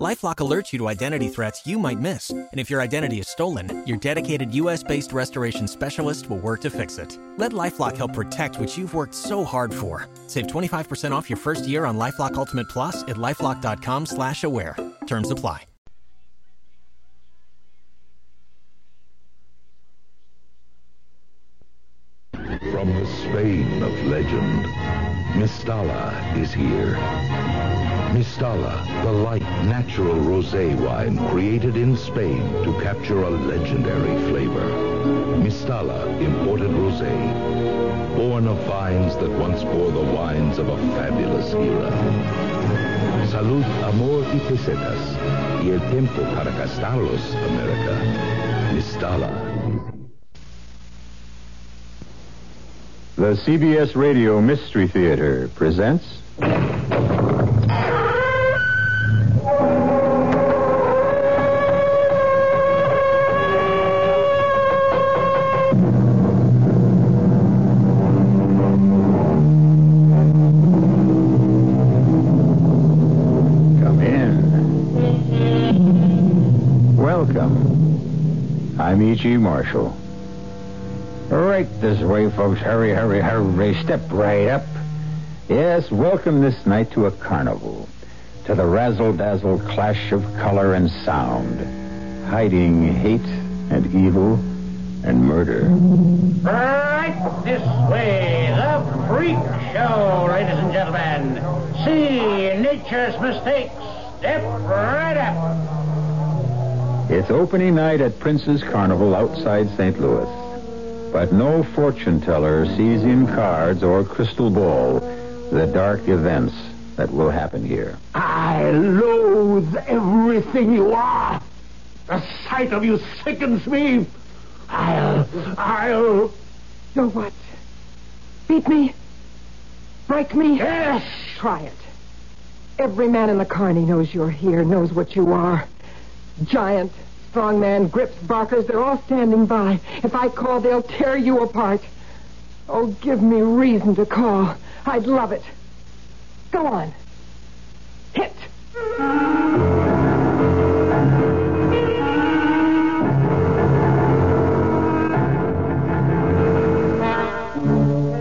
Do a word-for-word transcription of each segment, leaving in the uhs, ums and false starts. LifeLock alerts you to identity threats you might miss. And if your identity is stolen, your dedicated U S based restoration specialist will work to fix it. Let LifeLock help protect what you've worked so hard for. Save twenty-five percent off your first year on LifeLock Ultimate Plus at LifeLock.com slash aware. Terms apply. From the Spain of legend, Mistela is here. Mistela, the light, natural rosé wine created in Spain to capture a legendary flavor. Mistela imported rosé, born of vines that once bore the wines of a fabulous era. Salud, amor y pesetas, y el tiempo para gastarlos, America. Mistela. The C B S Radio Mystery Theater presents... I'm E G. Marshall. Right this way, folks. Hurry, hurry, hurry. Step right up. Yes, welcome this night to a carnival. To the razzle-dazzle clash of color and sound. Hiding hate and evil and murder. Right this way. The freak show, ladies and gentlemen. See nature's mistakes. Step right up. It's opening night at Prince's Carnival outside Saint Louis. But no fortune teller sees in cards or crystal ball the dark events that will happen here. I loathe everything you are. The sight of you sickens me. I'll... I'll... So what? Beat me? Break me? Yes! Try it. Every man in the carny knows you're here, knows what you are. Giant, strongman, grips, barkers, they're all standing by. If I call, they'll tear you apart. Oh, give me reason to call. I'd love it. Go on. Hit.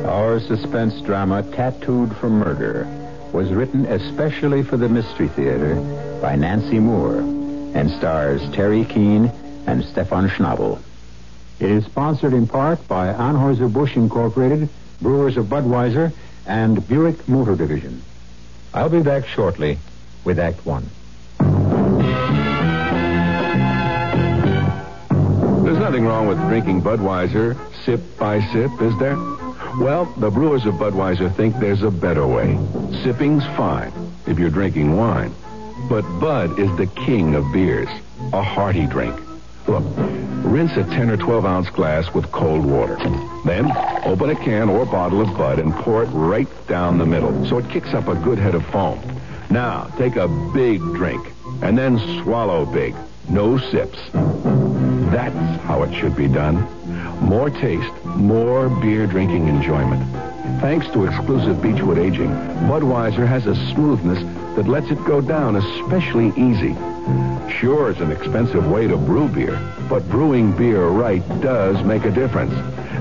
Our suspense drama, Tattooed For Murder, was written especially for the Mystery Theater by Nancy Moore, and stars Terry Keane and Stefan Schnabel. It is sponsored in part by Anheuser-Busch Incorporated, Brewers of Budweiser, and Buick Motor Division. I'll be back shortly with Act One. There's nothing wrong with drinking Budweiser sip by sip, is there? Well, the Brewers of Budweiser think there's a better way. Sipping's fine if you're drinking wine. But Bud is the king of beers, a hearty drink. Look, rinse a ten or twelve ounce glass with cold water. Then open a can or bottle of Bud and pour it right down the middle so it kicks up a good head of foam. Now, take a big drink and then swallow big. No sips. That's how it should be done. More taste, more beer drinking enjoyment. Thanks to exclusive Beechwood aging, Budweiser has a smoothness that lets it go down especially easy. Sure, it's an expensive way to brew beer, but brewing beer right does make a difference.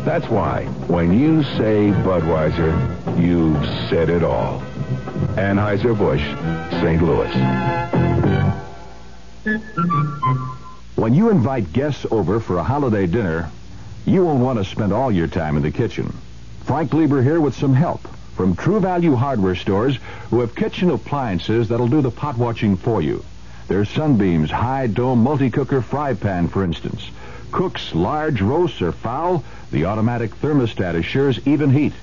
That's why, when you say Budweiser, you've said it all. Anheuser-Busch, Saint Louis. When you invite guests over for a holiday dinner, you will want to spend all your time in the kitchen. Frank Lieber here with some help from True Value hardware stores who have kitchen appliances that'll do the pot watching for you. There's Sunbeam's high-dome multi-cooker fry pan, for instance. Cooks large roasts or fowl. The automatic thermostat assures even heat.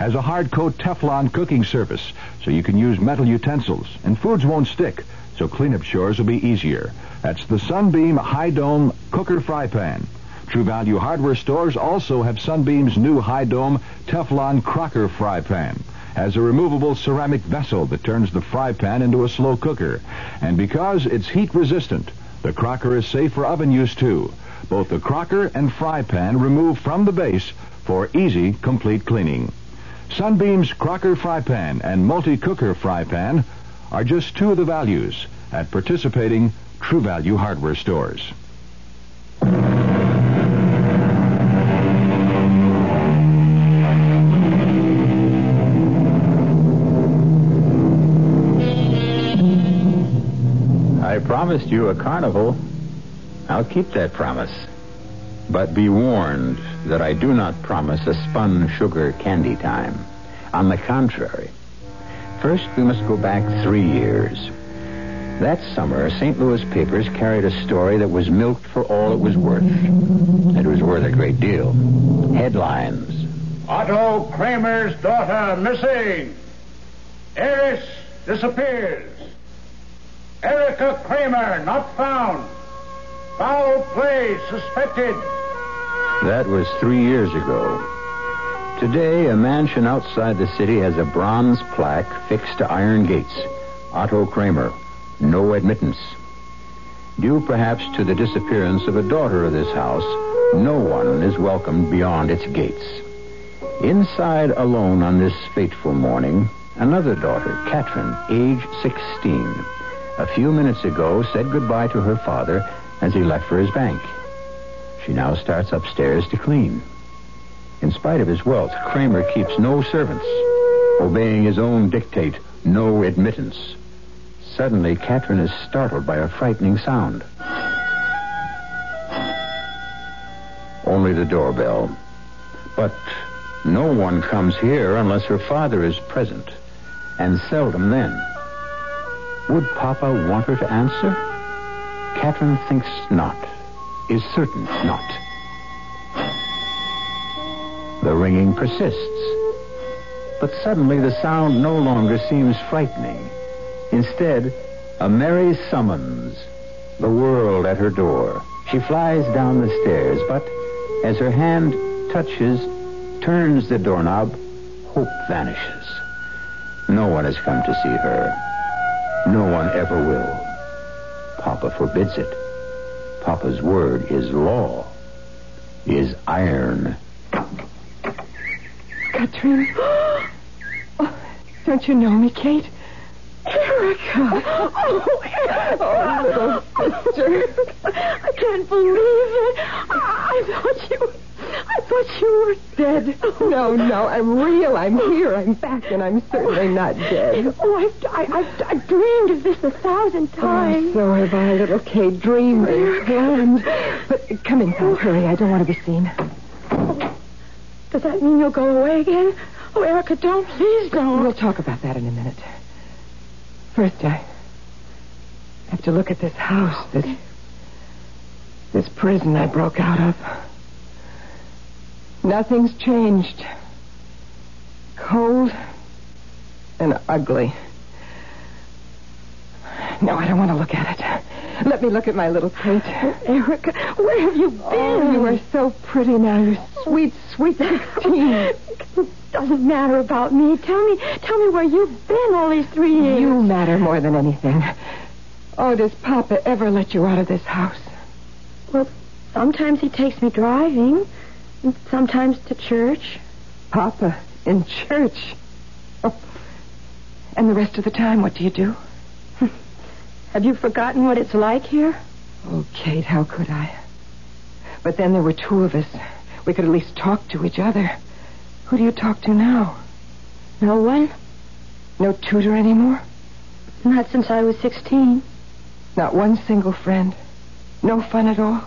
Has a hard-coat Teflon cooking surface, so you can use metal utensils. And foods won't stick, so cleanup chores will be easier. That's the Sunbeam high-dome cooker fry pan. True Value hardware stores also have Sunbeam's new high-dome Teflon Crocker fry pan. has a removable ceramic vessel that turns the fry pan into a slow cooker. And because it's heat resistant, the Crocker is safe for oven use too. Both the Crocker and fry pan remove from the base for easy, complete cleaning. Sunbeam's Crocker fry pan and multi-cooker fry pan are just two of the values at participating True Value hardware stores. I promised you a carnival. I'll keep that promise. But be warned that I do not promise a spun sugar candy time. On the contrary, first we must go back three years. That summer, Saint Louis papers carried a story that was milked for all it was worth. It was worth a great deal. Headlines. Otto Kramer's daughter missing. Heiress disappears. Erica Kramer not found. Foul play suspected. That was three years ago. Today, a mansion outside the city has a bronze plaque fixed to iron gates. Otto Kramer, no admittance. Due perhaps to the disappearance of a daughter of this house, no one is welcomed beyond its gates. Inside alone on this fateful morning, another daughter, Catherine, age sixteen, a few minutes ago said goodbye to her father as he left for his bank. She now starts upstairs to clean. In spite of his wealth, Kramer keeps no servants, obeying his own dictate, no admittance. Suddenly, Catherine is startled by a frightening sound. Only the doorbell. But no one comes here unless her father is present, and seldom then. Would Papa want her to answer? Catherine thinks not, is certain not. The ringing persists, but suddenly the sound no longer seems frightening. Instead, a merry summons, the world at her door. She flies down the stairs, but as her hand touches, turns the doorknob, hope vanishes. No one has come to see her. No one ever will. Papa forbids it. Papa's word is law, is iron. Catherine. Oh, don't you know me, Kate? Erica. Oh, Erica. Oh, little sister. I can't believe it. I, I thought you... I thought you were dead. No, no, I'm real. I'm here. I'm back, and I'm certainly not dead. Oh, I've, I, I've, I've dreamed of this a thousand times. Oh, so have I, little Kate, dreamed and planned. But come inside, hurry. I don't want to be seen. Oh, does that mean you'll go away again? Oh, Erica, don't. Please don't. We'll talk about that in a minute. First, I have to look at this house, this, this prison I broke out of. Nothing's changed. Cold and ugly. No, I don't want to look at it. Let me look at my little Kate. Oh, Erica, where have you been? Oh, you are so pretty now. You're sweet, sweet sixteen. It doesn't matter about me. Tell me, tell me where you've been all these three years. You matter more than anything. Oh, does Papa ever let you out of this house? Well, sometimes he takes me driving. Sometimes to church. Papa, in church? Oh. And the rest of the time, what do you do? Have you forgotten what it's like here? Oh, Kate, how could I? But then there were two of us. We could at least talk to each other. Who do you talk to now? No one. No tutor anymore? Not since I was sixteen. Not one single friend? No fun at all?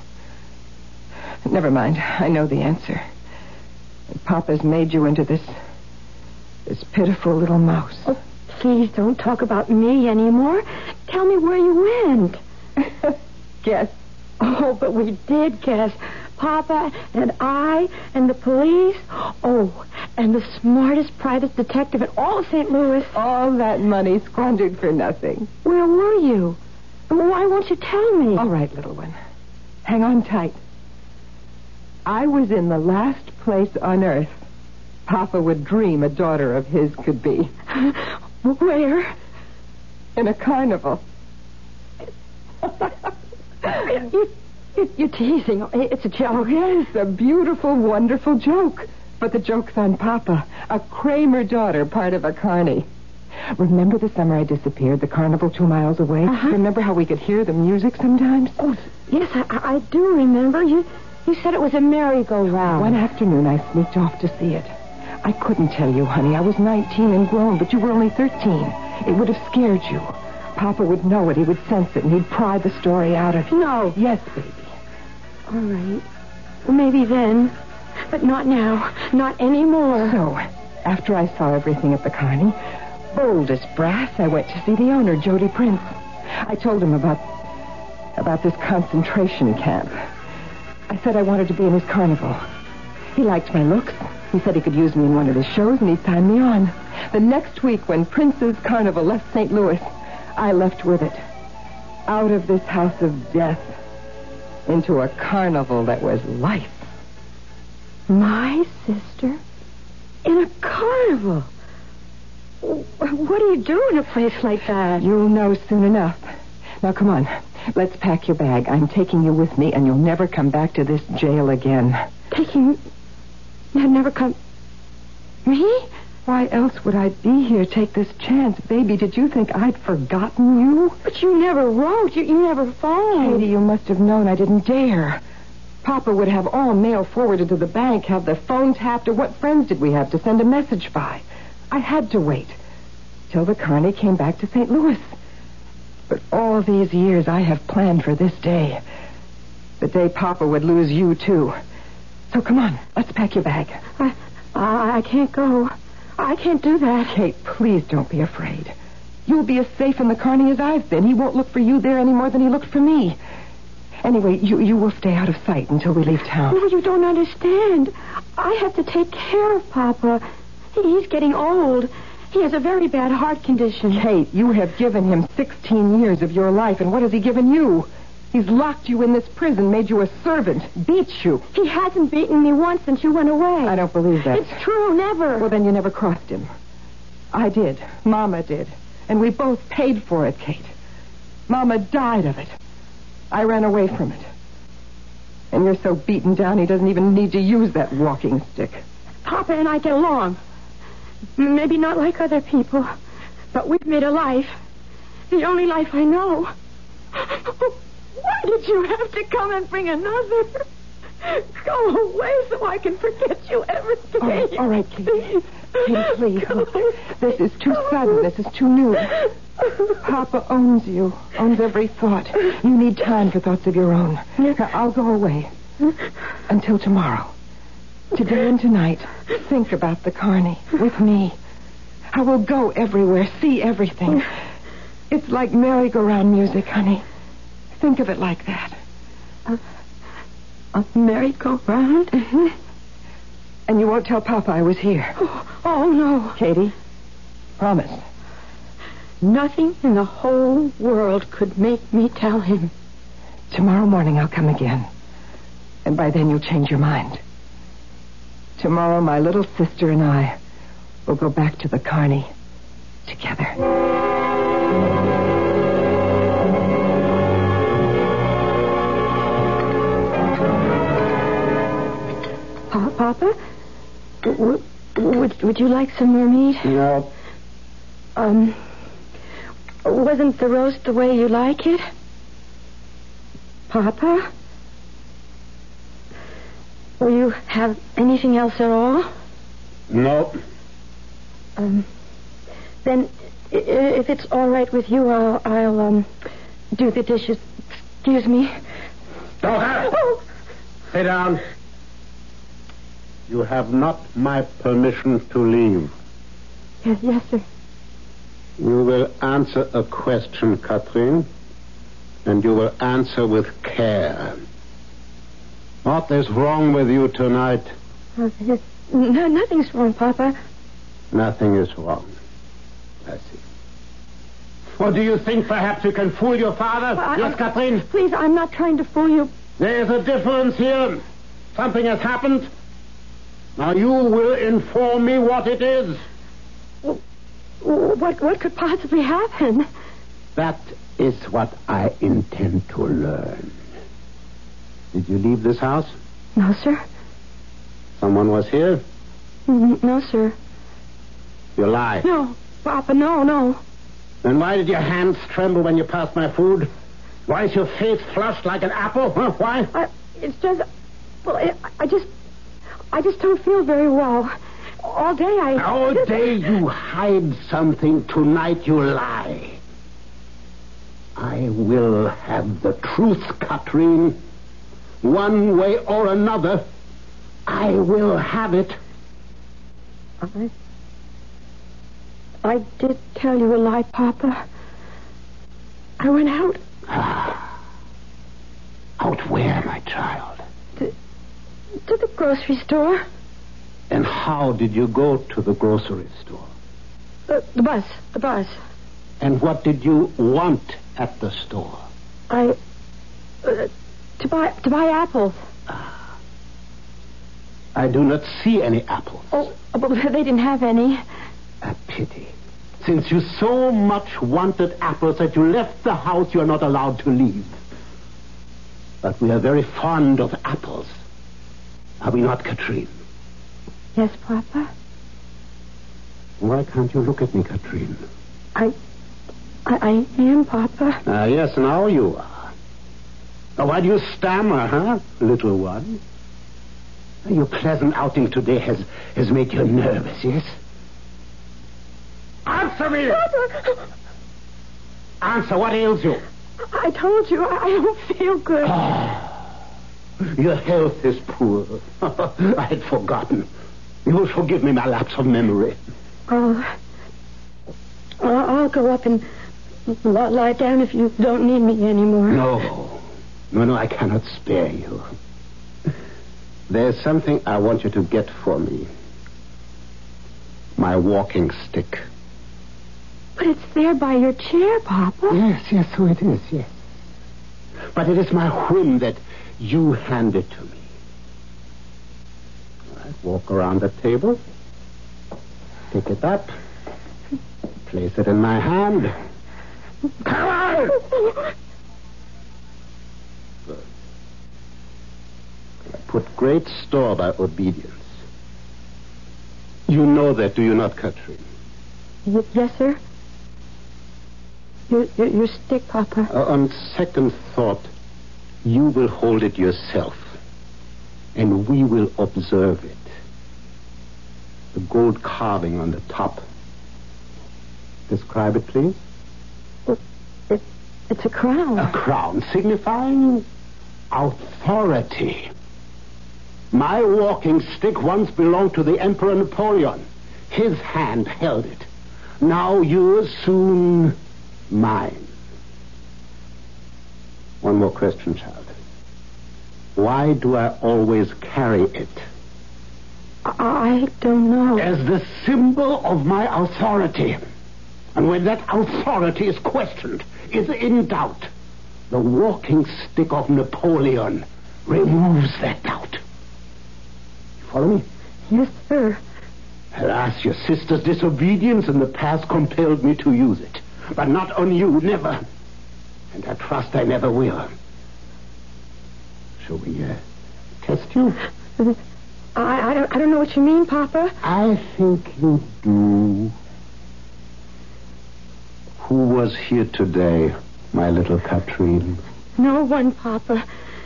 Never mind. I know the answer. Papa's made you into this... this pitiful little mouse. Oh, please don't talk about me anymore. Tell me where you went. Guess. Oh, but we did guess. Papa and I and the police. Oh, and the smartest private detective in all of Saint Louis. All that money squandered for nothing. Where were you? Why won't you tell me? All right, little one. Hang on tight. I was in the last place on earth Papa would dream a daughter of his could be. Where? In a carnival. you, you, you're teasing. It's a joke. Yes, a beautiful, wonderful joke. But the joke's on Papa. A Kramer daughter, part of a carny. Remember the summer I disappeared, the carnival two miles away? Uh-huh. Remember how we could hear the music sometimes? Oh, yes, I, I do remember. You you said it was a merry-go-round. One afternoon, I sneaked off to see it. I couldn't tell you, honey. I was nineteen and grown, but you were only thirteen. It would have scared you. Papa would know it. He would sense it, and he'd pry the story out of you. No. Yes, baby. All right. Well, maybe then, but not now. Not anymore. So, after I saw everything at the carny, bold as brass, I went to see the owner, Jody Prince. I told him about, about this concentration camp. I said I wanted to be in his carnival. He liked my looks. He said he could use me in one of his shows, and he'd sign me on. The next week, when Prince's Carnival left Saint Louis, I left with it. Out of this house of death, into a carnival that was life. My sister? In a carnival? What do you do in a place like that? You'll know soon enough. Now, come on. Let's pack your bag. I'm taking you with me, and you'll never come back to this jail again. Taking... I'll never come... Me? Why else would I be here, take this chance? Baby, did you think I'd forgotten you? But you never wrote. You, you never phoned. Katie, you must have known I didn't dare. Papa would have all mail forwarded to the bank, have the phone tapped, or what friends did we have to send a message by? I had to wait till the carny came back to Saint Louis. But all these years I have planned for this day. The day Papa would lose you, too. So come on, let's pack your bag. I, I can't go. I can't do that. Kate, please don't be afraid. You'll be as safe in the carny as I've been. He won't look for you there any more than he looked for me. Anyway, you, you will stay out of sight until we leave town. No, you don't understand. I have to take care of Papa. He's getting old. He has a very bad heart condition. Kate, you have given him sixteen years of your life, and what has he given you? He's locked you in this prison, made you a servant, beat you. He hasn't beaten me once since you went away. I don't believe that. It's true, never. Well, then you never crossed him. I did. Mama did. And we both paid for it, Kate. Mama died of it. I ran away from it. And you're so beaten down, he doesn't even need to use that walking stick. Papa and I get along. Maybe not like other people, but we've made a life. The only life I know. Why did you have to come and bring another? Go away so I can forget you every day. All right, all right, Katie. Katie, please. Go. This is too sudden. This is too new. Papa owns you, owns every thought. You need time for thoughts of your own. Now, I'll go away until tomorrow. Today and tonight, think about the carny with me. I will go everywhere, see everything. It's like merry-go-round music, honey. Think of it like that. A, a merry-go-round? Mm-hmm. And you won't tell Papa I was here. Oh, oh, no. Katie, promise. Nothing in the whole world could make me tell him. Tomorrow morning I'll come again. And by then you'll change your mind. Tomorrow my little sister and I will go back to the carny together. Papa, w- would would you like some more meat? No. Um, wasn't the roast the way you like it? Papa? Will you have anything else at all? No. Um, then I- if it's all right with you, I'll, I'll um, do the dishes. Excuse me. Don't have it. Oh. Sit down. You have not my permission to leave. Yes, yes, sir. You will answer a question, Catherine, and you will answer with care. What is wrong with you tonight? Uh, yes. No, nothing's wrong, Papa. Nothing is wrong. I see. Or do you think perhaps you can fool your father? Well, yes, I, Catherine? Please, I'm not trying to fool you. There is a difference here. Something has happened. Now, you will inform me what it is. What, what could possibly happen? That is what I intend to learn. Did you leave this house? No, sir. Someone was here? No, sir. You lie? No, Papa, no, no. Then why did your hands tremble when you passed my food? Why is your face flushed like an apple? Huh? Why? I, it's just... Well, it, I just... I just don't feel very well. All day I... All just... day you hide something. Tonight you lie. I will have the truth, Catherine. One way or another, I will have it. I... I did tell you a lie, Papa. I went out. Ah. Out where, my child? To, to the grocery store. And how did you go to the grocery store? Uh, the bus. The bus. And what did you want at the store? I... Uh, to buy... To buy apples. Ah. I do not see any apples. Oh, but they didn't have any. A pity. Since you so much wanted apples that you left the house, you are not allowed to leave. But we are very fond of apples. Are we not, Catherine? Yes, Papa. Why can't you look at me, Catherine? I... I, I am, Papa. Ah, uh, yes, now you are. Now, why do you stammer, huh, little one? Your pleasant outing today has, has made you nervous, yes? Answer me! Papa. Answer, what ails you? I told you, I don't feel good. Oh, your health is poor. I had forgotten. You will forgive me my lapse of memory. Oh, I'll go up and lie down if you don't need me anymore. No, no, no, I cannot spare you. There's something I want you to get for me. My walking stick. But it's there by your chair, Papa. Yes, yes, so it is, yes. But it is my whim that you hand it to me. All right, walk around the table. Pick it up. Place it in my hand. Come on! Good. I put great store by obedience. You know that, do you not, Catherine? Y- yes, sir. Your, your, your stick, Papa. Uh, on second thought, you will hold it yourself, and we will observe it. The gold carving on the top. Describe it, please. It, it, it's a crown. A crown signifying authority. My walking stick once belonged to the Emperor Napoleon. His hand held it. Now yours, soon mine. One more question, child. Why do I always carry it? I don't know. As the symbol of my authority. And when that authority is questioned, is in doubt, the walking stick of Napoleon removes that doubt. You follow me? Yes, sir. Alas, your sister's disobedience in the past compelled me to use it. But not on you, never. And I trust I never will. Shall we, uh, test you? I, I, don't, I don't know what you mean, Papa. I think you do. Who was here today, my little Catherine? No one, Papa.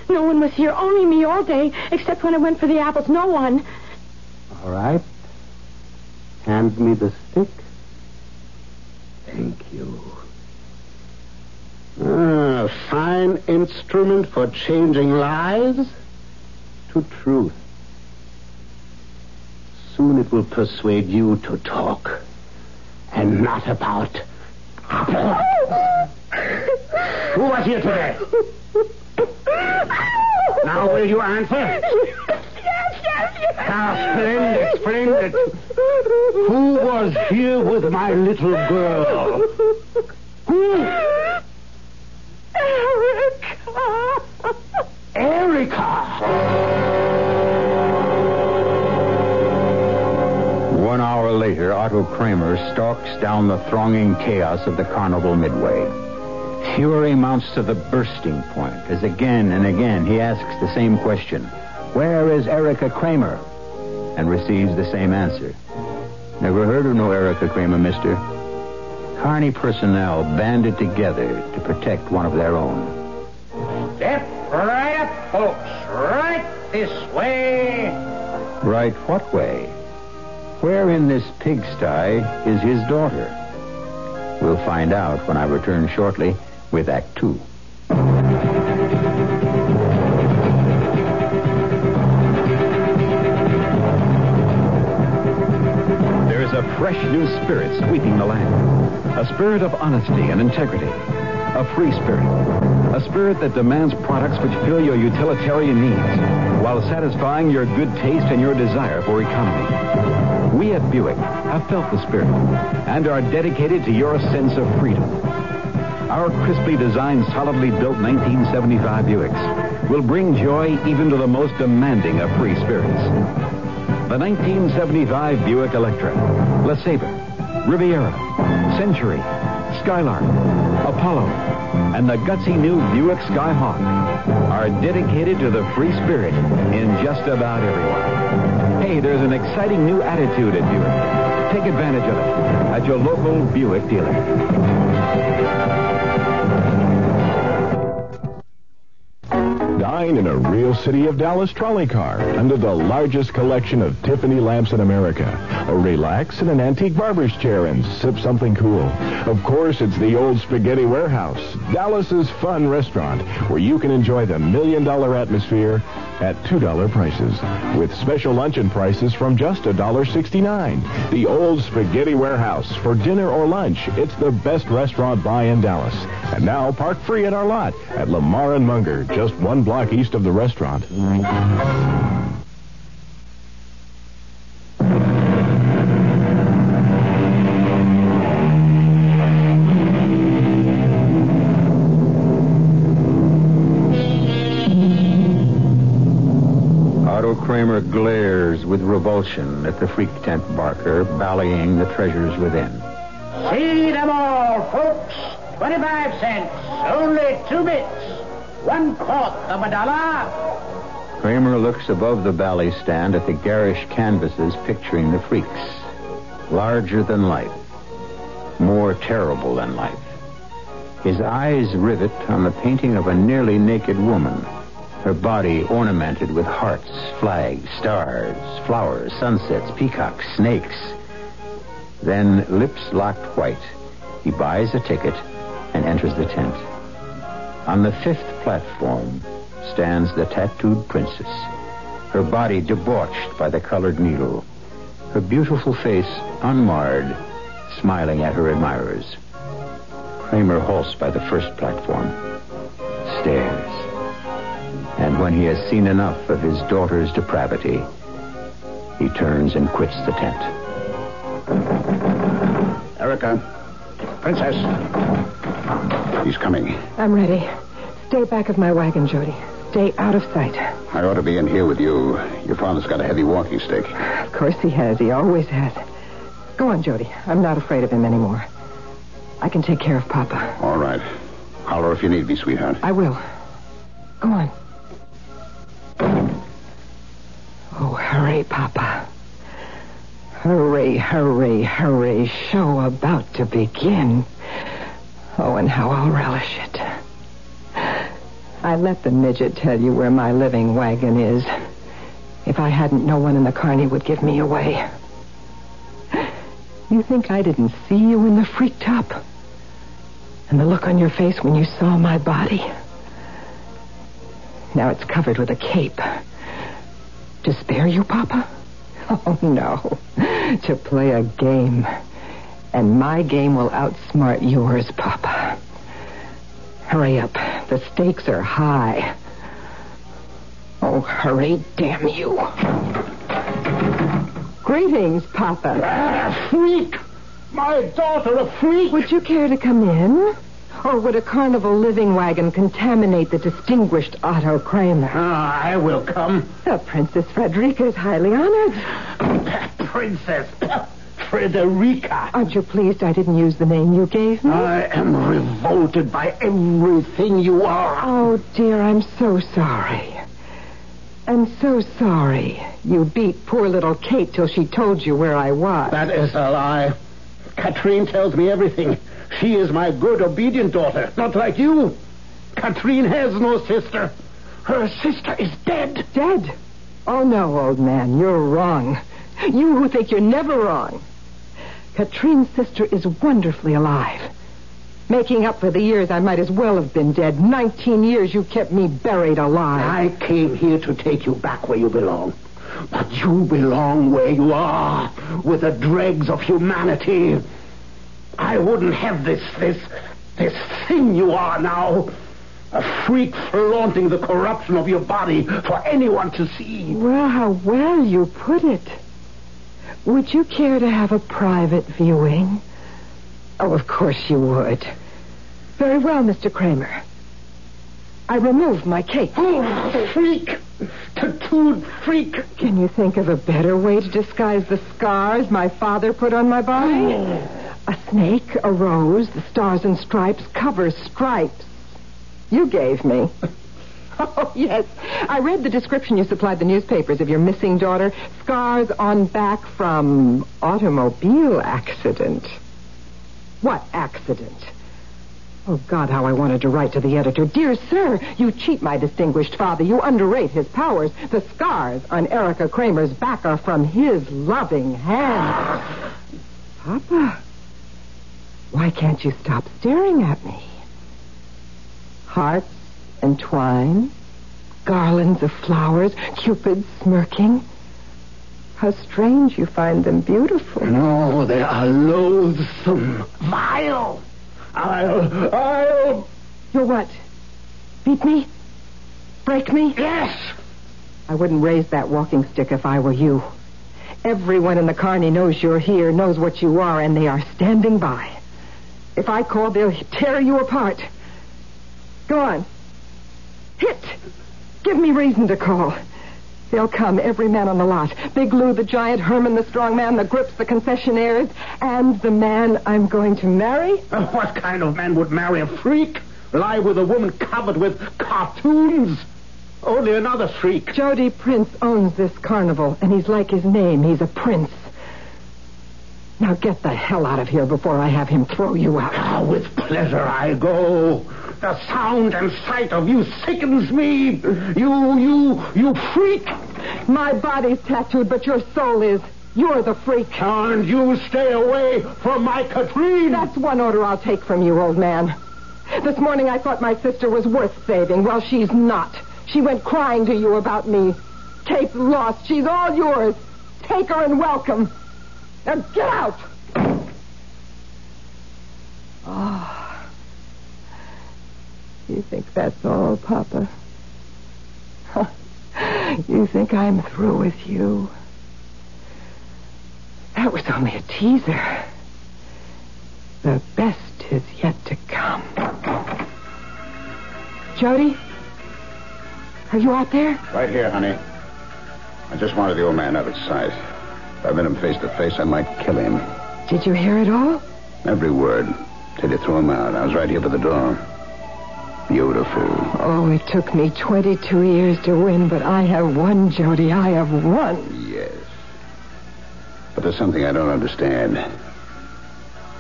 No one was here. Only me all day, except when I went for the apples. No one. All right. Hand me the stick. Thank you. Ah, fine instrument for changing lies to truth. Soon it will persuade you to talk, and not about apple. Who was here today? Now will you answer? Ah, splendid, splendid. Who was here with my little girl? Who? Erica. Erica. hour later, Otto Kramer stalks down the thronging chaos of the Carnival Midway. Fury mounts to the bursting point as again and again he asks the same question. Where is Erica Kramer? And receives the same answer. Never heard of no Erica Kramer, mister. Carney personnel banded together to protect one of their own. Step right up, folks. Right this way. Right what way? Where in this pigsty is his daughter? We'll find out when I return shortly with Act Two. There is a fresh new spirit sweeping the land. A spirit of honesty and integrity. A free spirit. A spirit that demands products which fill your utilitarian needs while satisfying your good taste and your desire for economy. We at Buick have felt the spirit and are dedicated to your sense of freedom. Our crisply designed, solidly built nineteen seventy-five Buicks will bring joy even to the most demanding of free spirits. The nineteen seventy-five Buick Electra, LeSabre, Riviera, Century, Skylark, Apollo, and the gutsy new Buick Skyhawk are dedicated to the free spirit in just about everyone. Hey, there's an exciting new attitude at Buick. Take advantage of it at your local Buick dealer. Dine in a real City of Dallas trolley car under the largest collection of Tiffany lamps in America. Or relax in an antique barber's chair and sip something cool. Of course, it's the Old Spaghetti Warehouse, Dallas's fun restaurant, where you can enjoy the million-dollar atmosphere at two dollar prices, with special luncheon prices from just one dollar sixty-nine. The Old Spaghetti Warehouse. For dinner or lunch, it's the best restaurant buy in Dallas. And now, park free at our lot at Lamar and Munger, just one block east of the restaurant. Kramer glares with revulsion at the freak tent barker ballying the treasures within. See them all, folks. Twenty-five cents. Only two bits. One quarter of a dollar. Kramer looks above the bally stand at the garish canvases picturing the freaks. Larger than life. More terrible than life. His eyes rivet on the painting of a nearly naked woman. Her body ornamented with hearts, flags, stars, flowers, sunsets, peacocks, snakes. Then, lips locked white, he buys a ticket and enters the tent. On the fifth platform stands the tattooed princess, her body debauched by the colored needle, her beautiful face unmarred, smiling at her admirers. Kramer halts by the first platform, stares. And when he has seen enough of his daughter's depravity, he turns and quits the tent. Erica. Princess. He's coming. I'm ready. Stay back of my wagon, Jody. Stay out of sight. I ought to be in here with you. Your father's got a heavy walking stick. Of course he has. He always has. Go on, Jody. I'm not afraid of him anymore. I can take care of Papa. All right. Holler if you need me, sweetheart. I will. Go on. Oh, hurry, Papa. Hurry, hurry, hurry. Show about to begin. Oh, and how I'll relish it. I let the midget tell you where my living wagon is. If I hadn't, no one in the carny would give me away. You think I didn't see you in the freak top? And the look on your face when you saw my body? Now it's covered with a cape. To spare you, Papa? Oh, no. To play a game. And my game will outsmart yours, Papa. Hurry up. The stakes are high. Oh, hurry, damn you. Greetings, Papa. Ah, a freak! My daughter, a freak! Would you care to come in? Or would a carnival living wagon contaminate the distinguished Otto Kramer? Ah, I will come. The Princess Frederica is highly honored. Princess Frederica. Aren't you pleased I didn't use the name you gave me? I am revolted by everything you are. Oh, dear, I'm so sorry. I'm so sorry. You beat poor little Kate till she told you where I was. That is a lie. Catherine tells me everything. She is my good, obedient daughter, not like you. Catherine has no sister. Her sister is dead. Dead? Oh, no, old man, you're wrong. You who think you're never wrong. Catherine's sister is wonderfully alive. Making up for the years I might as well have been dead. Nineteen years you kept me buried alive. I came here to take you back where you belong. But you belong where you are, with the dregs of humanity. I wouldn't have this, this, this thing you are now. A freak flaunting the corruption of your body for anyone to see. Well, how well you put it. Would you care to have a private viewing? Oh, of course you would. Very well, Mister Kramer. I removed my cake. Oh, freak! Tattooed freak! Can you think of a better way to disguise the scars my father put on my body? Oh. A snake, a rose, the stars and stripes cover stripes. You gave me. Oh, yes. I read the description you supplied the newspapers of your missing daughter. Scars on back from automobile accident. What accident? Oh, God, how I wanted to write to the editor. Dear sir, you cheat my distinguished father. You underrate his powers. The scars on Erica Kramer's back are from his loving hand. Papa, why can't you stop staring at me? Hearts entwined, garlands of flowers, Cupid smirking. How strange you find them beautiful. No, they are loathsome, vile. I'll, I'll... You'll what? Beat me? Break me? Yes! I wouldn't raise that walking stick if I were you. Everyone in the Carney knows you're here, knows what you are, and they are standing by. If I call, they'll tear you apart. Go on. Hit. Give me reason to call. They'll come, every man on the lot. Big Lou, the giant, Herman, the strong man, the grips, the concessionaires, and the man I'm going to marry. Uh, what kind of man would marry a freak? Lie with a woman covered with cartoons? Only another freak. Jody Prince owns this carnival, and he's like his name. He's a prince. Now get the hell out of here before I have him throw you out. Ah, with pleasure I go. The sound and sight of you sickens me. You, you, you freak. My body's tattooed, but your soul is. You're the freak. And you stay away from my Catherine. That's one order I'll take from you, old man. This morning I thought my sister was worth saving. Well, she's not. She went crying to you about me. Kate's lost. She's all yours. Take her and welcome. Now get out. Oh. You think that's all, Papa? Huh. You think I'm through with you? That was only a teaser. The best is yet to come. Jody? Are you out there? Right here, honey. I just wanted the old man out of sight. If I met him face to face, I might kill him. Did you hear it all? Every word. Till you threw him out. I was right here by the door. Beautiful. Oh, it took me twenty-two years to win, but I have won, Jody. I have won. Yes. But there's something I don't understand.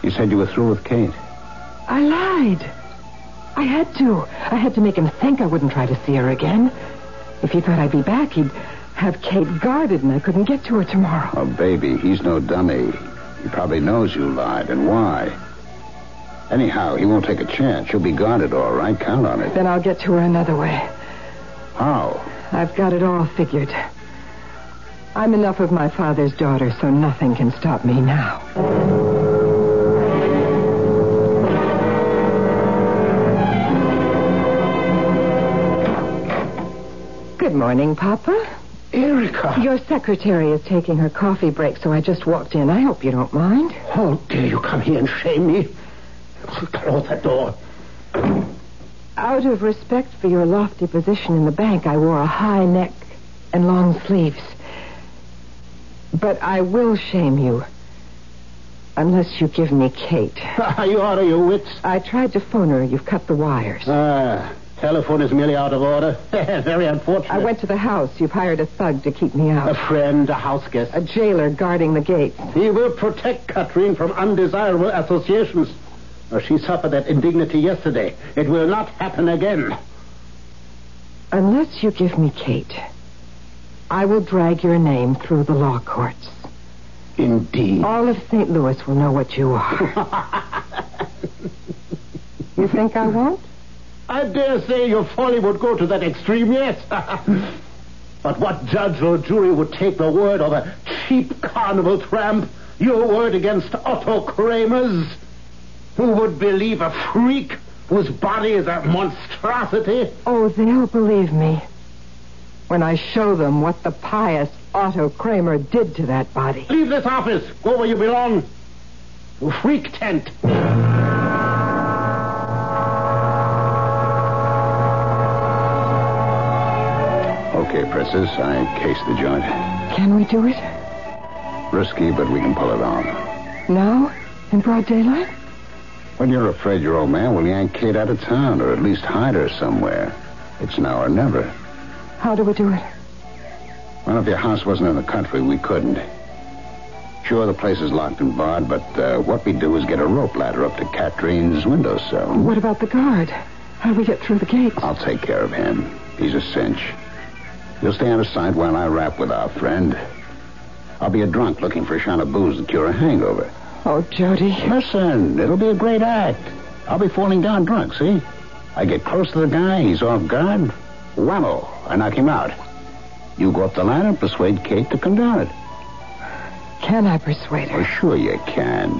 You said you were through with Kate. I lied. I had to. I had to make him think I wouldn't try to see her again. If he thought I'd be back, he'd have Kate guarded, and I couldn't get to her tomorrow. Oh, baby, he's no dummy. He probably knows you lied, and why. Anyhow, he won't take a chance. She'll be guarded, all right. Count on it. Then I'll get to her another way. How? I've got it all figured. I'm enough of my father's daughter, so nothing can stop me now. Good morning, Papa. Erica. Your secretary is taking her coffee break, so I just walked in. I hope you don't mind. How dare you come here and shame me? Close that door. Out of respect for your lofty position in the bank, I wore a high neck and long sleeves. But I will shame you. Unless you give me Kate. Are you out of your wits? I tried to phone her. You've cut the wires. Ah, telephone is merely out of order. Very unfortunate. I went to the house. You've hired a thug to keep me out. A friend, a house guest. A jailer guarding the gates. He will protect Catherine from undesirable associations. She suffered that indignity yesterday. It will not happen again. Unless you give me Kate, I will drag your name through the law courts. Indeed. All of Saint Louis will know what you are. You think I won't? I dare say your folly would go to that extreme, yes. But what judge or jury would take the word of a cheap carnival tramp, your word against Otto Kramer's? Who would believe a freak whose body is a monstrosity? Oh, they'll believe me when I show them what the pious Otto Kramer did to that body. Leave this office. Go where you belong. To Freak Tent. Okay, Princess, I cased the joint. Can we do it? Risky, but we can pull it on. Now? In broad daylight? When you're afraid your old man will yank Kate out of town, or at least hide her somewhere. It's now or never. How do we do it? Well, if your house wasn't in the country, we couldn't. Sure, the place is locked and barred, but uh, what we do is get a rope ladder up to Catherine's windowsill. What about the guard? How do we get through the gates? I'll take care of him. He's a cinch. You'll stay out of sight while I rap with our friend. I'll be a drunk looking for a shot of booze to cure a hangover. Oh, Jody. Listen, it'll be a great act. I'll be falling down drunk, see? I get close to the guy, he's off guard. Whammo, I knock him out. You go up the ladder and persuade Kate to come down it. Can I persuade her? Oh, sure you can.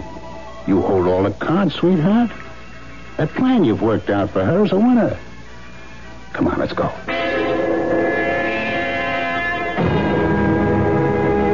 You hold all the cards, sweetheart. That plan you've worked out for her is a winner. Come on, let's go.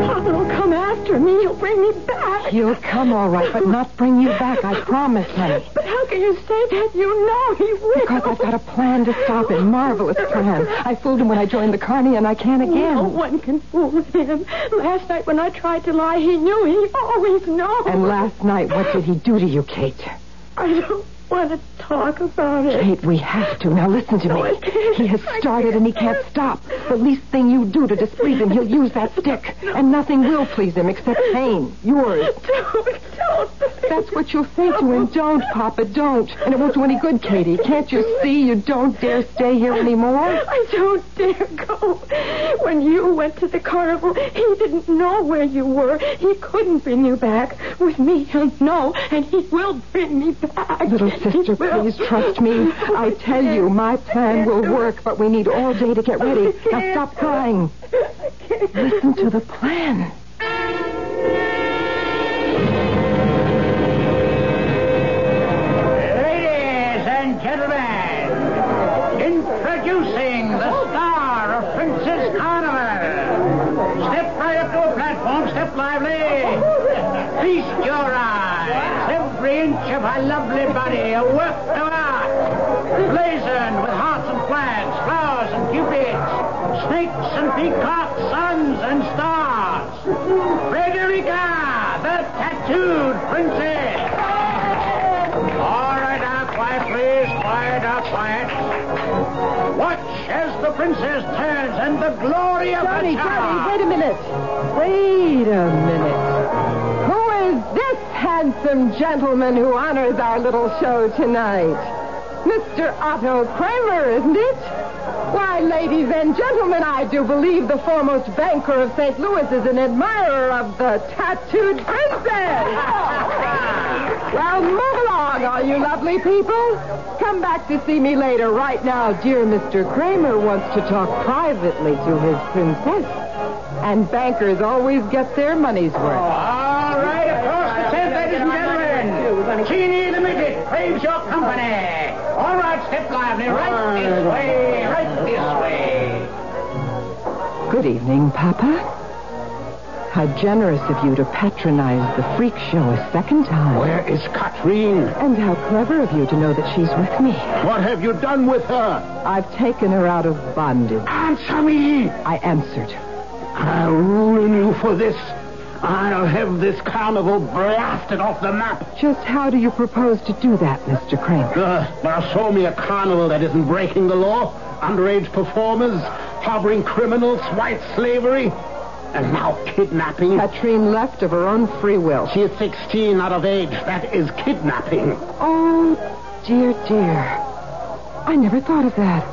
Papa will come after me. He'll bring me back. He'll come, all right, but not bring you back. I promise, honey. But how can you say that? You know he will. Because I've got a plan to stop him. Marvelous plan. I fooled him when I joined the carny, and I can again. No one can fool him. Last night when I tried to lie, he knew. He always knows. And last night, what did he do to you, Kate? I don't want to talk about it. Kate, we have to. Now listen to no, me. I can't. He has started and he can't stop. The least thing you do to displease him, he'll use that stick. No. And nothing will please him except pain. Yours. Don't, don't. That's what you'll say to him. Don't, Papa, don't. And it won't do any good, Katie. Can't you see you don't dare stay here anymore? I don't dare go. When you went to the carnival, he didn't know where you were. He couldn't bring you back. With me, he'll know, and he will bring me back. Little sister, please trust me. I tell you, my plan will work, but we need all day to get ready. Now stop crying. Listen to the plan. Ladies and gentlemen, introducing the star of Princess Carnival. Step right up to a platform, step lively. Feast your eyes. Every inch of her lovely body, a work of art, blazoned with hearts and flags, flowers and cupids, snakes and peacocks, suns and stars. Frederica, the tattooed princess. All right, now, quiet, please. Quiet, now, quiet. Watch as the princess turns and the glory of Johnny, her Johnny, wait a minute. Wait a minute. This handsome gentleman who honors our little show tonight. Mister Otto Kramer, isn't it? Why, ladies and gentlemen, I do believe the foremost banker of Saint Louis is an admirer of the tattooed princess. Well, move along, all you lovely people. Come back to see me later. Right now, dear Mister Kramer wants to talk privately to his princess. And bankers always get their money's worth. Keeney the Midget craves your company. All right, step lively. Right this way, right this way. Good evening, Papa. How generous of you to patronize the freak show a second time. Where is Catherine? And how clever of you to know that she's with me. What have you done with her? I've taken her out of bondage. Answer me! I answered. I'll ruin you for this. I'll have this carnival blasted off the map. Just how do you propose to do that, Mister Kramer? Uh, now, show me a carnival that isn't breaking the law, underage performers, harboring criminals, white slavery, and now kidnapping. Catherine left of her own free will. She is sixteen, not of age. That is kidnapping. Oh, dear, dear. I never thought of that.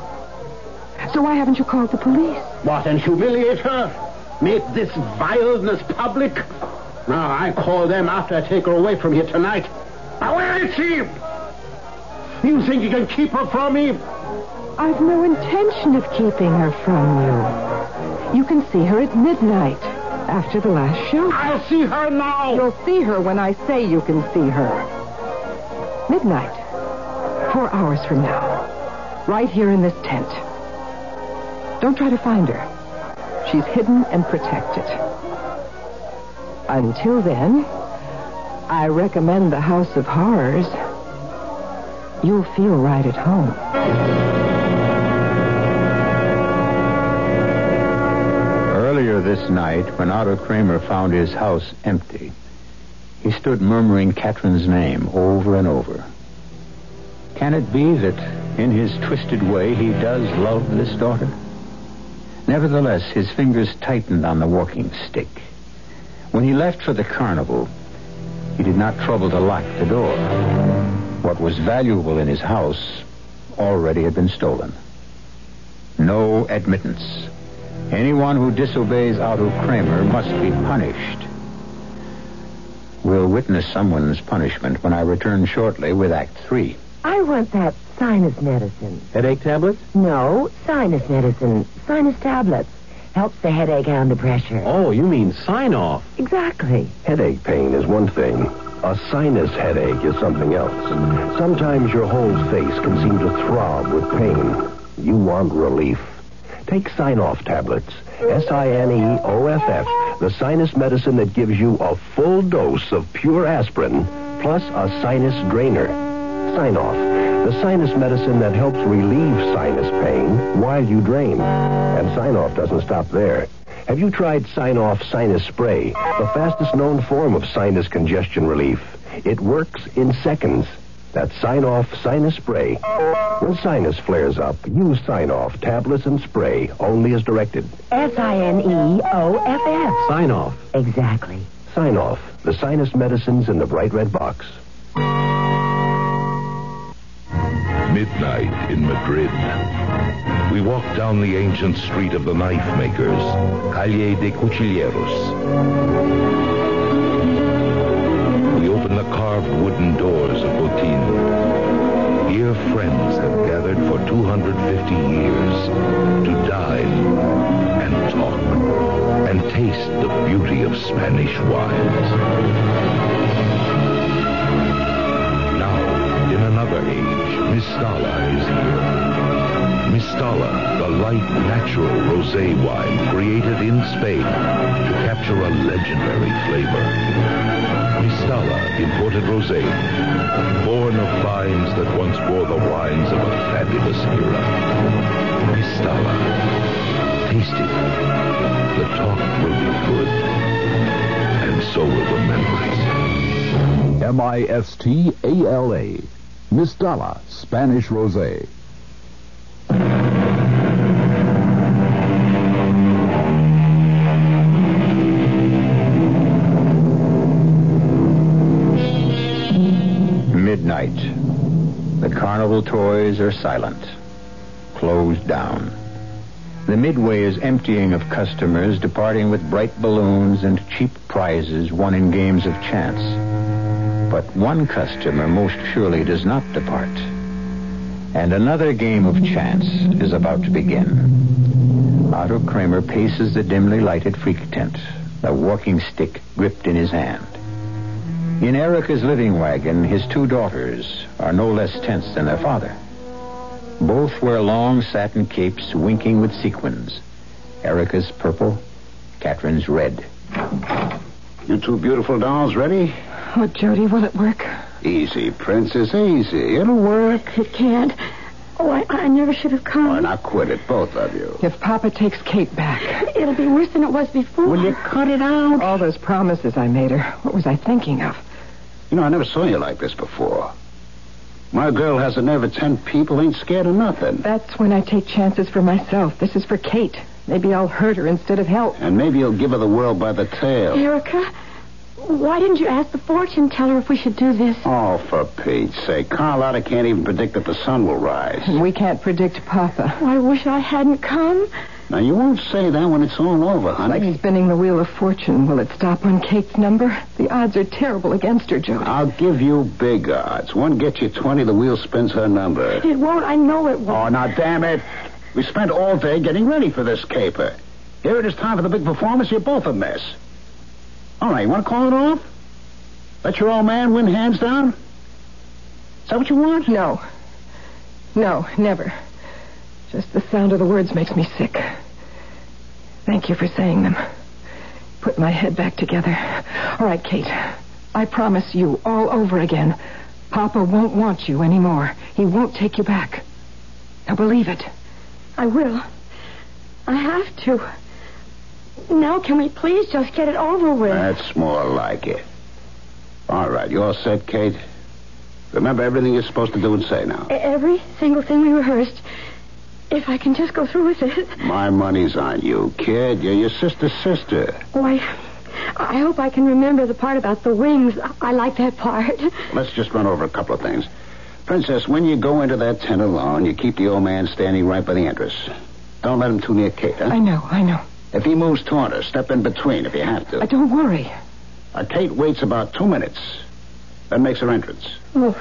So why haven't you called the police? What, and humiliate her? Make this vileness public? Now, I call them after I take her away from here tonight. Now, where is she? You think you can keep her from me? I've no intention of keeping her from you. You can see her at midnight, after the last show. I'll see her now. You'll see her when I say you can see her. Midnight. Four hours from now. Right here in this tent. Don't try to find her. She's hidden and protected. Until then, I recommend the House of Horrors. You'll feel right at home. Earlier this night, when Otto Kramer found his house empty, he stood murmuring Catherine's name over and over. Can it be that in his twisted way he does love this daughter? Nevertheless, his fingers tightened on the walking stick. When he left for the carnival, he did not trouble to lock the door. What was valuable in his house already had been stolen. No admittance. Anyone who disobeys Otto Kramer must be punished. We'll witness someone's punishment when I return shortly with Act Three. I want that sinus medicine. Headache tablets? No, sinus medicine. Sinus tablets. Helps the headache and the pressure. Oh, you mean Sine-Off. Exactly. Headache pain is one thing. A sinus headache is something else. Sometimes your whole face can seem to throb with pain. You want relief. Take Sine-Off tablets. S I N E O F F. The sinus medicine that gives you a full dose of pure aspirin plus a sinus drainer. Sine-Off. The sinus medicine that helps relieve sinus pain while you drain. And Sine-Off doesn't stop there. Have you tried Sine-Off Sinus Spray, the fastest known form of sinus congestion relief? It works in seconds. That's Sine-Off Sinus Spray. When sinus flares up, use Sine-Off tablets and spray only as directed. S I N E O F F. Sine-Off. Exactly. Sine-Off, the sinus medicines in the bright red box. Midnight in Madrid. We walk down the ancient street of the knife makers, Calle de Cuchilleros. We open the carved wooden doors of Botín. Here friends have gathered for two hundred fifty years to dine and talk and taste the beauty of Spanish wines. In another age, Mistela is here. Mistela, the light, natural rosé wine created in Spain to capture a legendary flavor. Mistela, imported rosé, born of vines that once wore the wines of a fabulous era. Mistela, taste it. The talk will be good, and so will the memories. M I S T A L A. Mistela, Spanish Rosé. Midnight. The carnival toys are silent, closed down. The midway is emptying of customers, departing with bright balloons and cheap prizes won in games of chance. But one customer most surely does not depart. And another game of chance is about to begin. Otto Kramer paces the dimly lighted freak tent, the walking stick gripped in his hand. In Erica's living wagon, his two daughters are no less tense than their father. Both wear long satin capes winking with sequins. Erica's purple, Catherine's red. You two beautiful dolls ready? Oh, Jody, will it work? Easy, Princess, easy. It'll work. It can't. Oh, I, I never should have come. Oh, now quit it, both of you. If Papa takes Kate back... It'll be worse than it was before. Will you cut it out? All those promises I made her. What was I thinking of? You know, I never saw you like this before. My girl has a nerve of ten people, ain't scared of nothing. That's when I take chances for myself. This is for Kate. Maybe I'll hurt her instead of help. And maybe you'll give her the world by the tail. Erica... Why didn't you ask the fortune teller if we should do this? Oh, for Pete's sake. Carlotta can't even predict that the sun will rise. We can't predict Papa. Oh, I wish I hadn't come. Now, you won't say that when it's all over, honey. It's like spinning the wheel of fortune. Will it stop on Kate's number? The odds are terrible against her, Jody. I'll give you big odds. One gets you twenty, the wheel spins her number. It won't. I know it won't. Oh, now, damn it. We spent all day getting ready for this caper. Here it is time for the big performance. You're both a mess. All right, you want to call it off? Let your old man win hands down? Is that what you want? No. No, never. Just the sound of the words makes me sick. Thank you for saying them. Put my head back together. All right, Kate. I promise you all over again, Papa won't want you anymore. He won't take you back. Now believe it. I will. I have to. Now, can we please just get it over with? That's more like it. All right, you all set, Kate? Remember everything you're supposed to do and say now. Every single thing we rehearsed. If I can just go through with it. My money's on you, kid. You're your sister's sister. Oh, I, I hope I can remember the part about the wings. I, I like that part. Let's just run over a couple of things. Princess, when you go into that tent alone, you keep the old man standing right by the entrance. Don't let him too near Kate, huh? I know, I know. If he moves toward her, step in between if you have to. Uh, don't worry. Uh, Kate waits about two minutes. Then makes her entrance. Oh,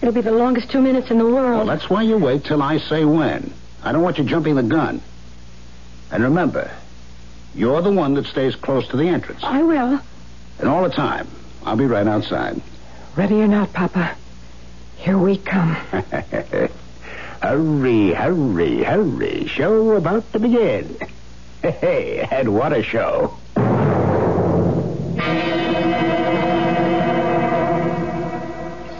it'll be the longest two minutes in the world. Well, that's why you wait till I say when. I don't want you jumping the gun. And remember, you're the one that stays close to the entrance. I will. And all the time. I'll be right outside. Ready or not, Papa, here we come. Hurry, hurry, hurry. Show about to begin. Hey, and what a show.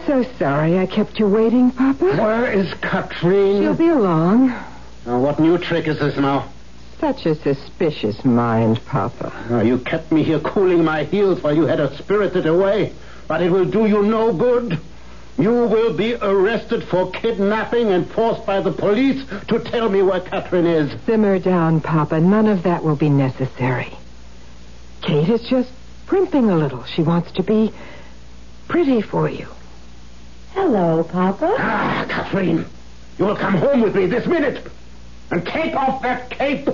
So sorry I kept you waiting, Papa. Where is Catherine? She'll be along. Oh, what new trick is this now? Such a suspicious mind, Papa. Oh, you kept me here cooling my heels while you had her spirited away. But it will do you no good. You will be arrested for kidnapping and forced by the police to tell me where Catherine is. Simmer down, Papa. None of that will be necessary. Kate is just primping a little. She wants to be pretty for you. Hello, Papa. Ah, Catherine. You will come home with me this minute and take off that cape.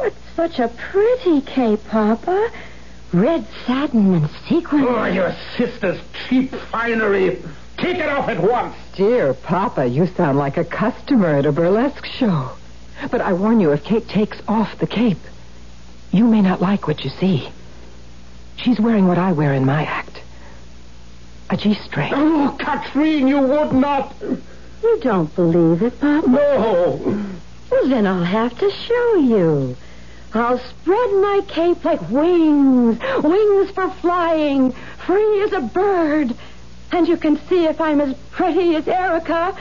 It's such a pretty cape, Papa. Red satin and sequins. Oh, your sister's cheap finery. Take it off at once. Dear Papa, you sound like a customer at a burlesque show. But I warn you, if Kate takes off the cape, you may not like what you see. She's wearing what I wear in my act. A G-string. Oh, Catherine, you would not. You don't believe it, Papa? No. Well, then I'll have to show you. I'll spread my cape like wings. Wings for flying. Free as a bird. And you can see if I'm as pretty as Erica.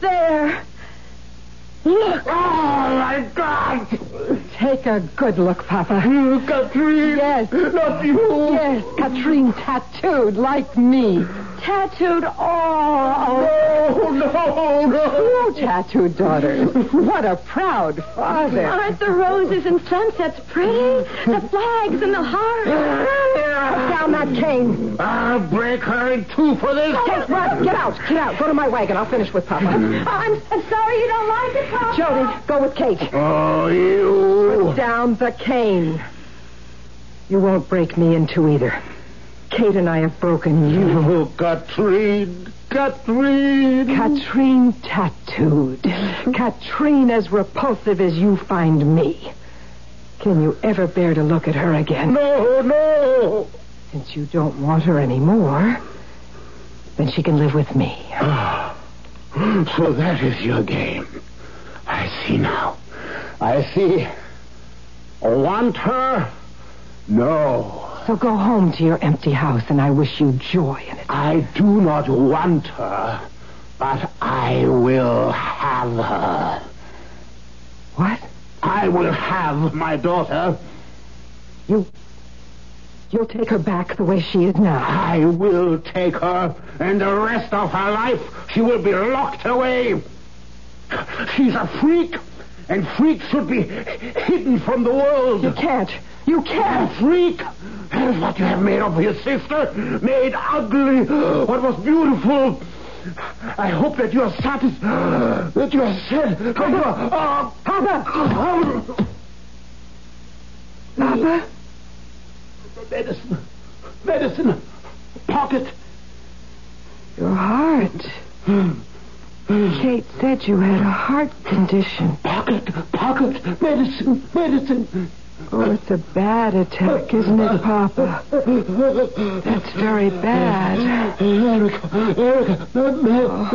There. Look. Oh, my God. Take a good look, Papa. You, Catherine. Yes. Not you. Yes, Catherine tattooed like me. Tattooed all. No, no, no. Two tattooed daughters. What a proud father. Aren't the roses and sunsets pretty? The flags and the hearts. Down that cane. I'll break her in two for this. Kate, run. Get out. Get out. Go to my wagon. I'll finish with Papa. I'm, I'm sorry you don't like it, Papa. Jody, go with Kate. Oh, you. Put down the cane. You won't break me in two either. Kate and I have broken you. Oh, Catherine. Catherine. Catherine tattooed. Catherine as repulsive as you find me. Can you ever bear to look at her again? No, no. Since you don't want her anymore, then she can live with me. Ah, so that is your game. I see now. I see. Want her? No. So go home to your empty house, and I wish you joy in it. I do not want her. But I will have her. What? I will have my daughter. You... You'll take her back the way she is now. I will take her, and the rest of her life she will be locked away. She's a freak, and freaks should be hidden from the world. You can't. You can't. A freak. That's what you have made of your sister. Made ugly what was beautiful. I hope that you are satisfied. That you are said. Papa. Papa. Papa. Medicine. Medicine. Pocket. Your heart. Kate said you had a heart condition. Pocket. Pocket. Medicine. Medicine. Oh, it's a bad attack, isn't it, Papa? That's very bad. Erica. Erica. Oh,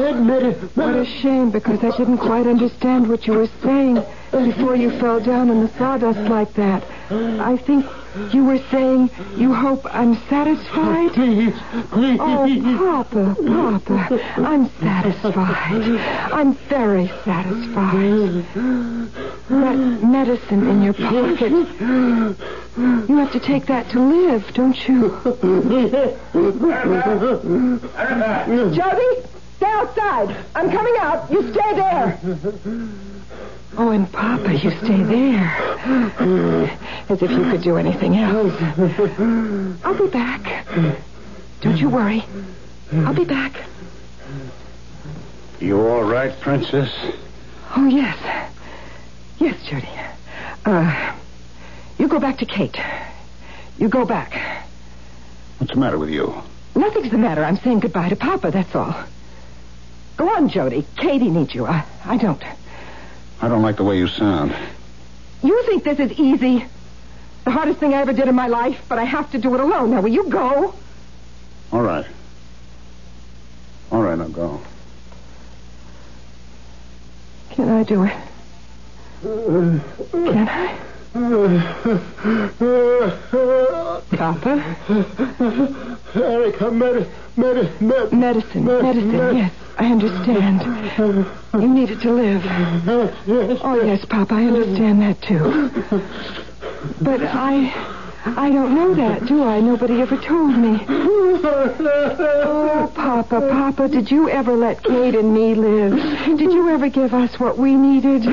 what a shame, because I didn't quite understand what you were saying before you fell down in the sawdust like that. I think... You were saying you hope I'm satisfied? Please, please. Oh, Papa, Papa, I'm satisfied. I'm very satisfied. That medicine in your pocket, you have to take that to live, don't you? Jody, stay outside. I'm coming out. You stay there. Oh, and Papa, you stay there. As if you could do anything else. I'll be back. Don't you worry. I'll be back. You all right, Princess? Oh, yes. Yes, Jody. Uh, you go back to Kate. You go back. What's the matter with you? Nothing's the matter. I'm saying goodbye to Papa, that's all. Go on, Jody. Katie needs you. I, I don't. I don't like the way you sound. You think this is easy? The hardest thing I ever did in my life, but I have to do it alone. Now, will you go? All right. All right, I'll go. Can I do it? Can I? Papa? Erica, med- med- med- medicine, med- medicine, med- yes. I understand. You needed to live. Oh, yes, Papa, I understand that, too. But I... I don't know that, do I? Nobody ever told me. Oh, Papa, Papa, did you ever let Kate and me live? Did you ever give us what we needed?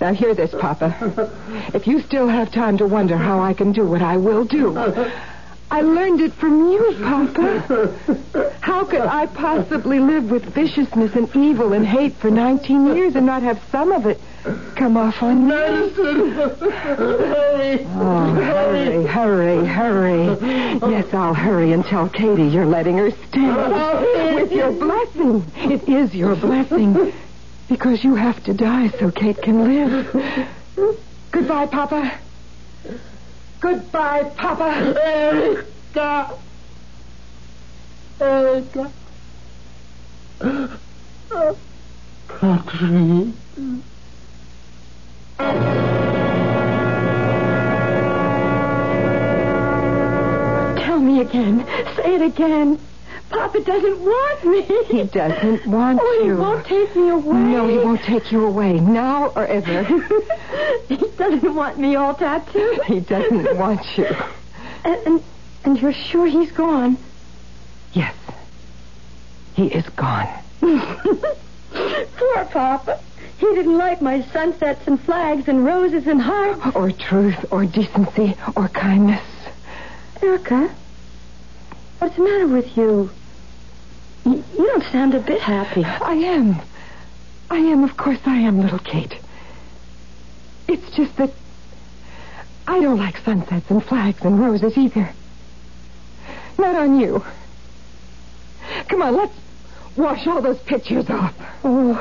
Now, hear this, Papa. If you still have time to wonder how I can do what I will do... I learned it from you, Papa. How could I possibly live with viciousness and evil and hate for nineteen years and not have some of it come off on me? Medicine! Hurry! Oh, hurry, hurry, hurry. Yes, I'll hurry and tell Katie you're letting her stay. With your blessing. It is your blessing. Because you have to die so Kate can live. Goodbye, Papa. Goodbye, Papa. Erica. Erica. Catherine. Tell me again. Say it again. Papa doesn't want me. He doesn't want oh, you. Oh, he won't take me away. No, he won't take you away, now or ever. He doesn't want me all tattooed. He doesn't want you. And, and and you're sure he's gone? Yes. He is gone. Poor Papa. He didn't like my sunsets and flags and roses and hearts. Or truth or decency or kindness. Erica, what's the matter with you? You don't sound a bit happy. I am. I am, of course I am, little Kate. It's just that I don't like sunsets and flags and roses either. Not on you. Come on, let's wash all those pictures off. Oh,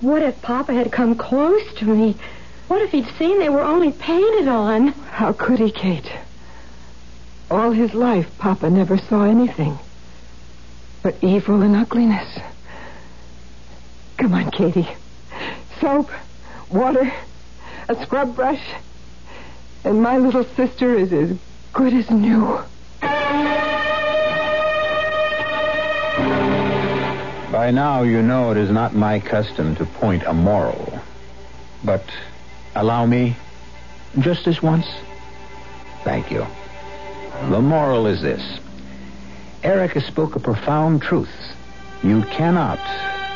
what if Papa had come close to me? What if he'd seen they were only painted on? How could he, Kate? All his life, Papa never saw anything but evil and ugliness. Come on, Katie. Soap, water, a scrub brush, and my little sister is as good as new. By now you know it is not my custom to point a moral. But allow me, just this once. Thank you. The moral is this. Erica spoke a profound truth. You cannot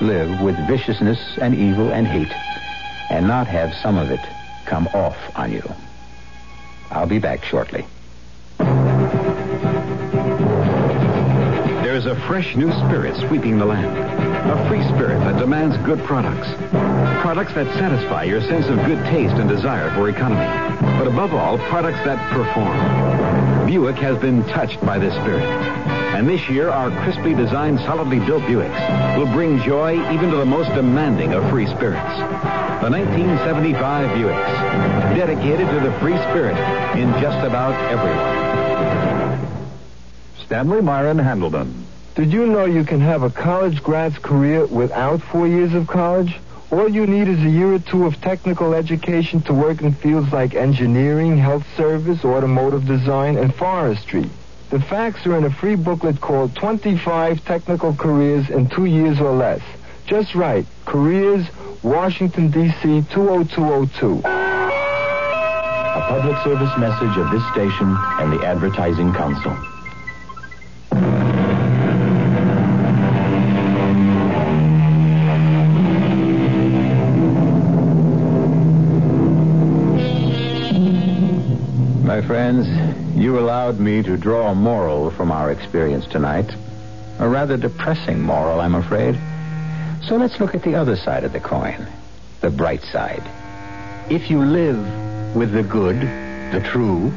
live with viciousness and evil and hate and not have some of it come off on you. I'll be back shortly. There's a fresh new spirit sweeping the land. A free spirit that demands good products. Products that satisfy your sense of good taste and desire for economy. But above all, products that perform. Buick has been touched by this spirit. And this year, our crisply designed, solidly built Buicks will bring joy even to the most demanding of free spirits. The nineteen seventy-five Buicks, dedicated to the free spirit in just about everyone. Stanley Myron Handelman. Did you know you can have a college grad's career without four years of college? All you need is a year or two of technical education to work in fields like engineering, health service, automotive design, and forestry. The facts are in a free booklet called twenty-five Technical Careers in Two Years or Less. Just right. Careers, Washington, D C, two oh two oh two. A public service message of this station and the Advertising Council. My friends, you allowed me to draw a moral from our experience tonight. A rather depressing moral, I'm afraid. So let's look at the other side of the coin, the bright side. If you live with the good, the true,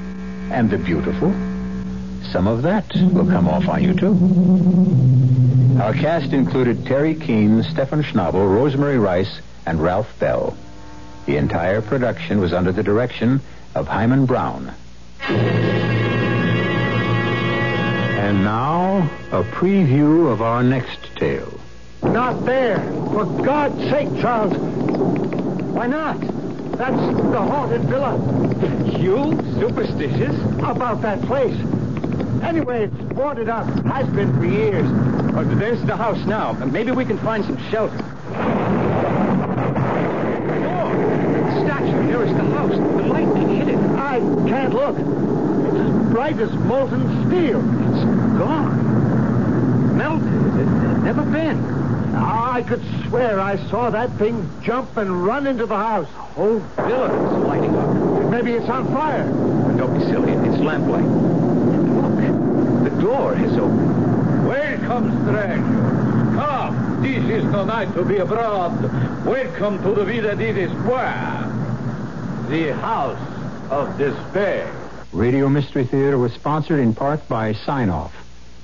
and the beautiful, some of that will come off on you, too. Our cast included Terry Keane, Stefan Schnabel, Rosemary Rice, and Ralph Bell. The entire production was under the direction of Hyman Brown. And now, a preview of our next tale. Not there! For God's sake, Charles! Why not? That's the haunted villa. You superstitious? About that place. Anyway, it's boarded up. Has been for years. Oh, there's the house now. Maybe we can find some shelter. Oh, statue nearest the house. The light can hit it. I can't look. It's as bright as molten steel. It's gone. Melted. It's never been. Oh, I could swear I saw that thing jump and run into the house. The whole villa is lighting up. Maybe it's on fire. Don't be silly. It's lamplight. And look. The door is open. Welcome, stranger. Come. This is no night to be abroad. Welcome to the Villa di Despoir. The House of Despair. Radio Mystery Theater was sponsored in part by Sine-Off,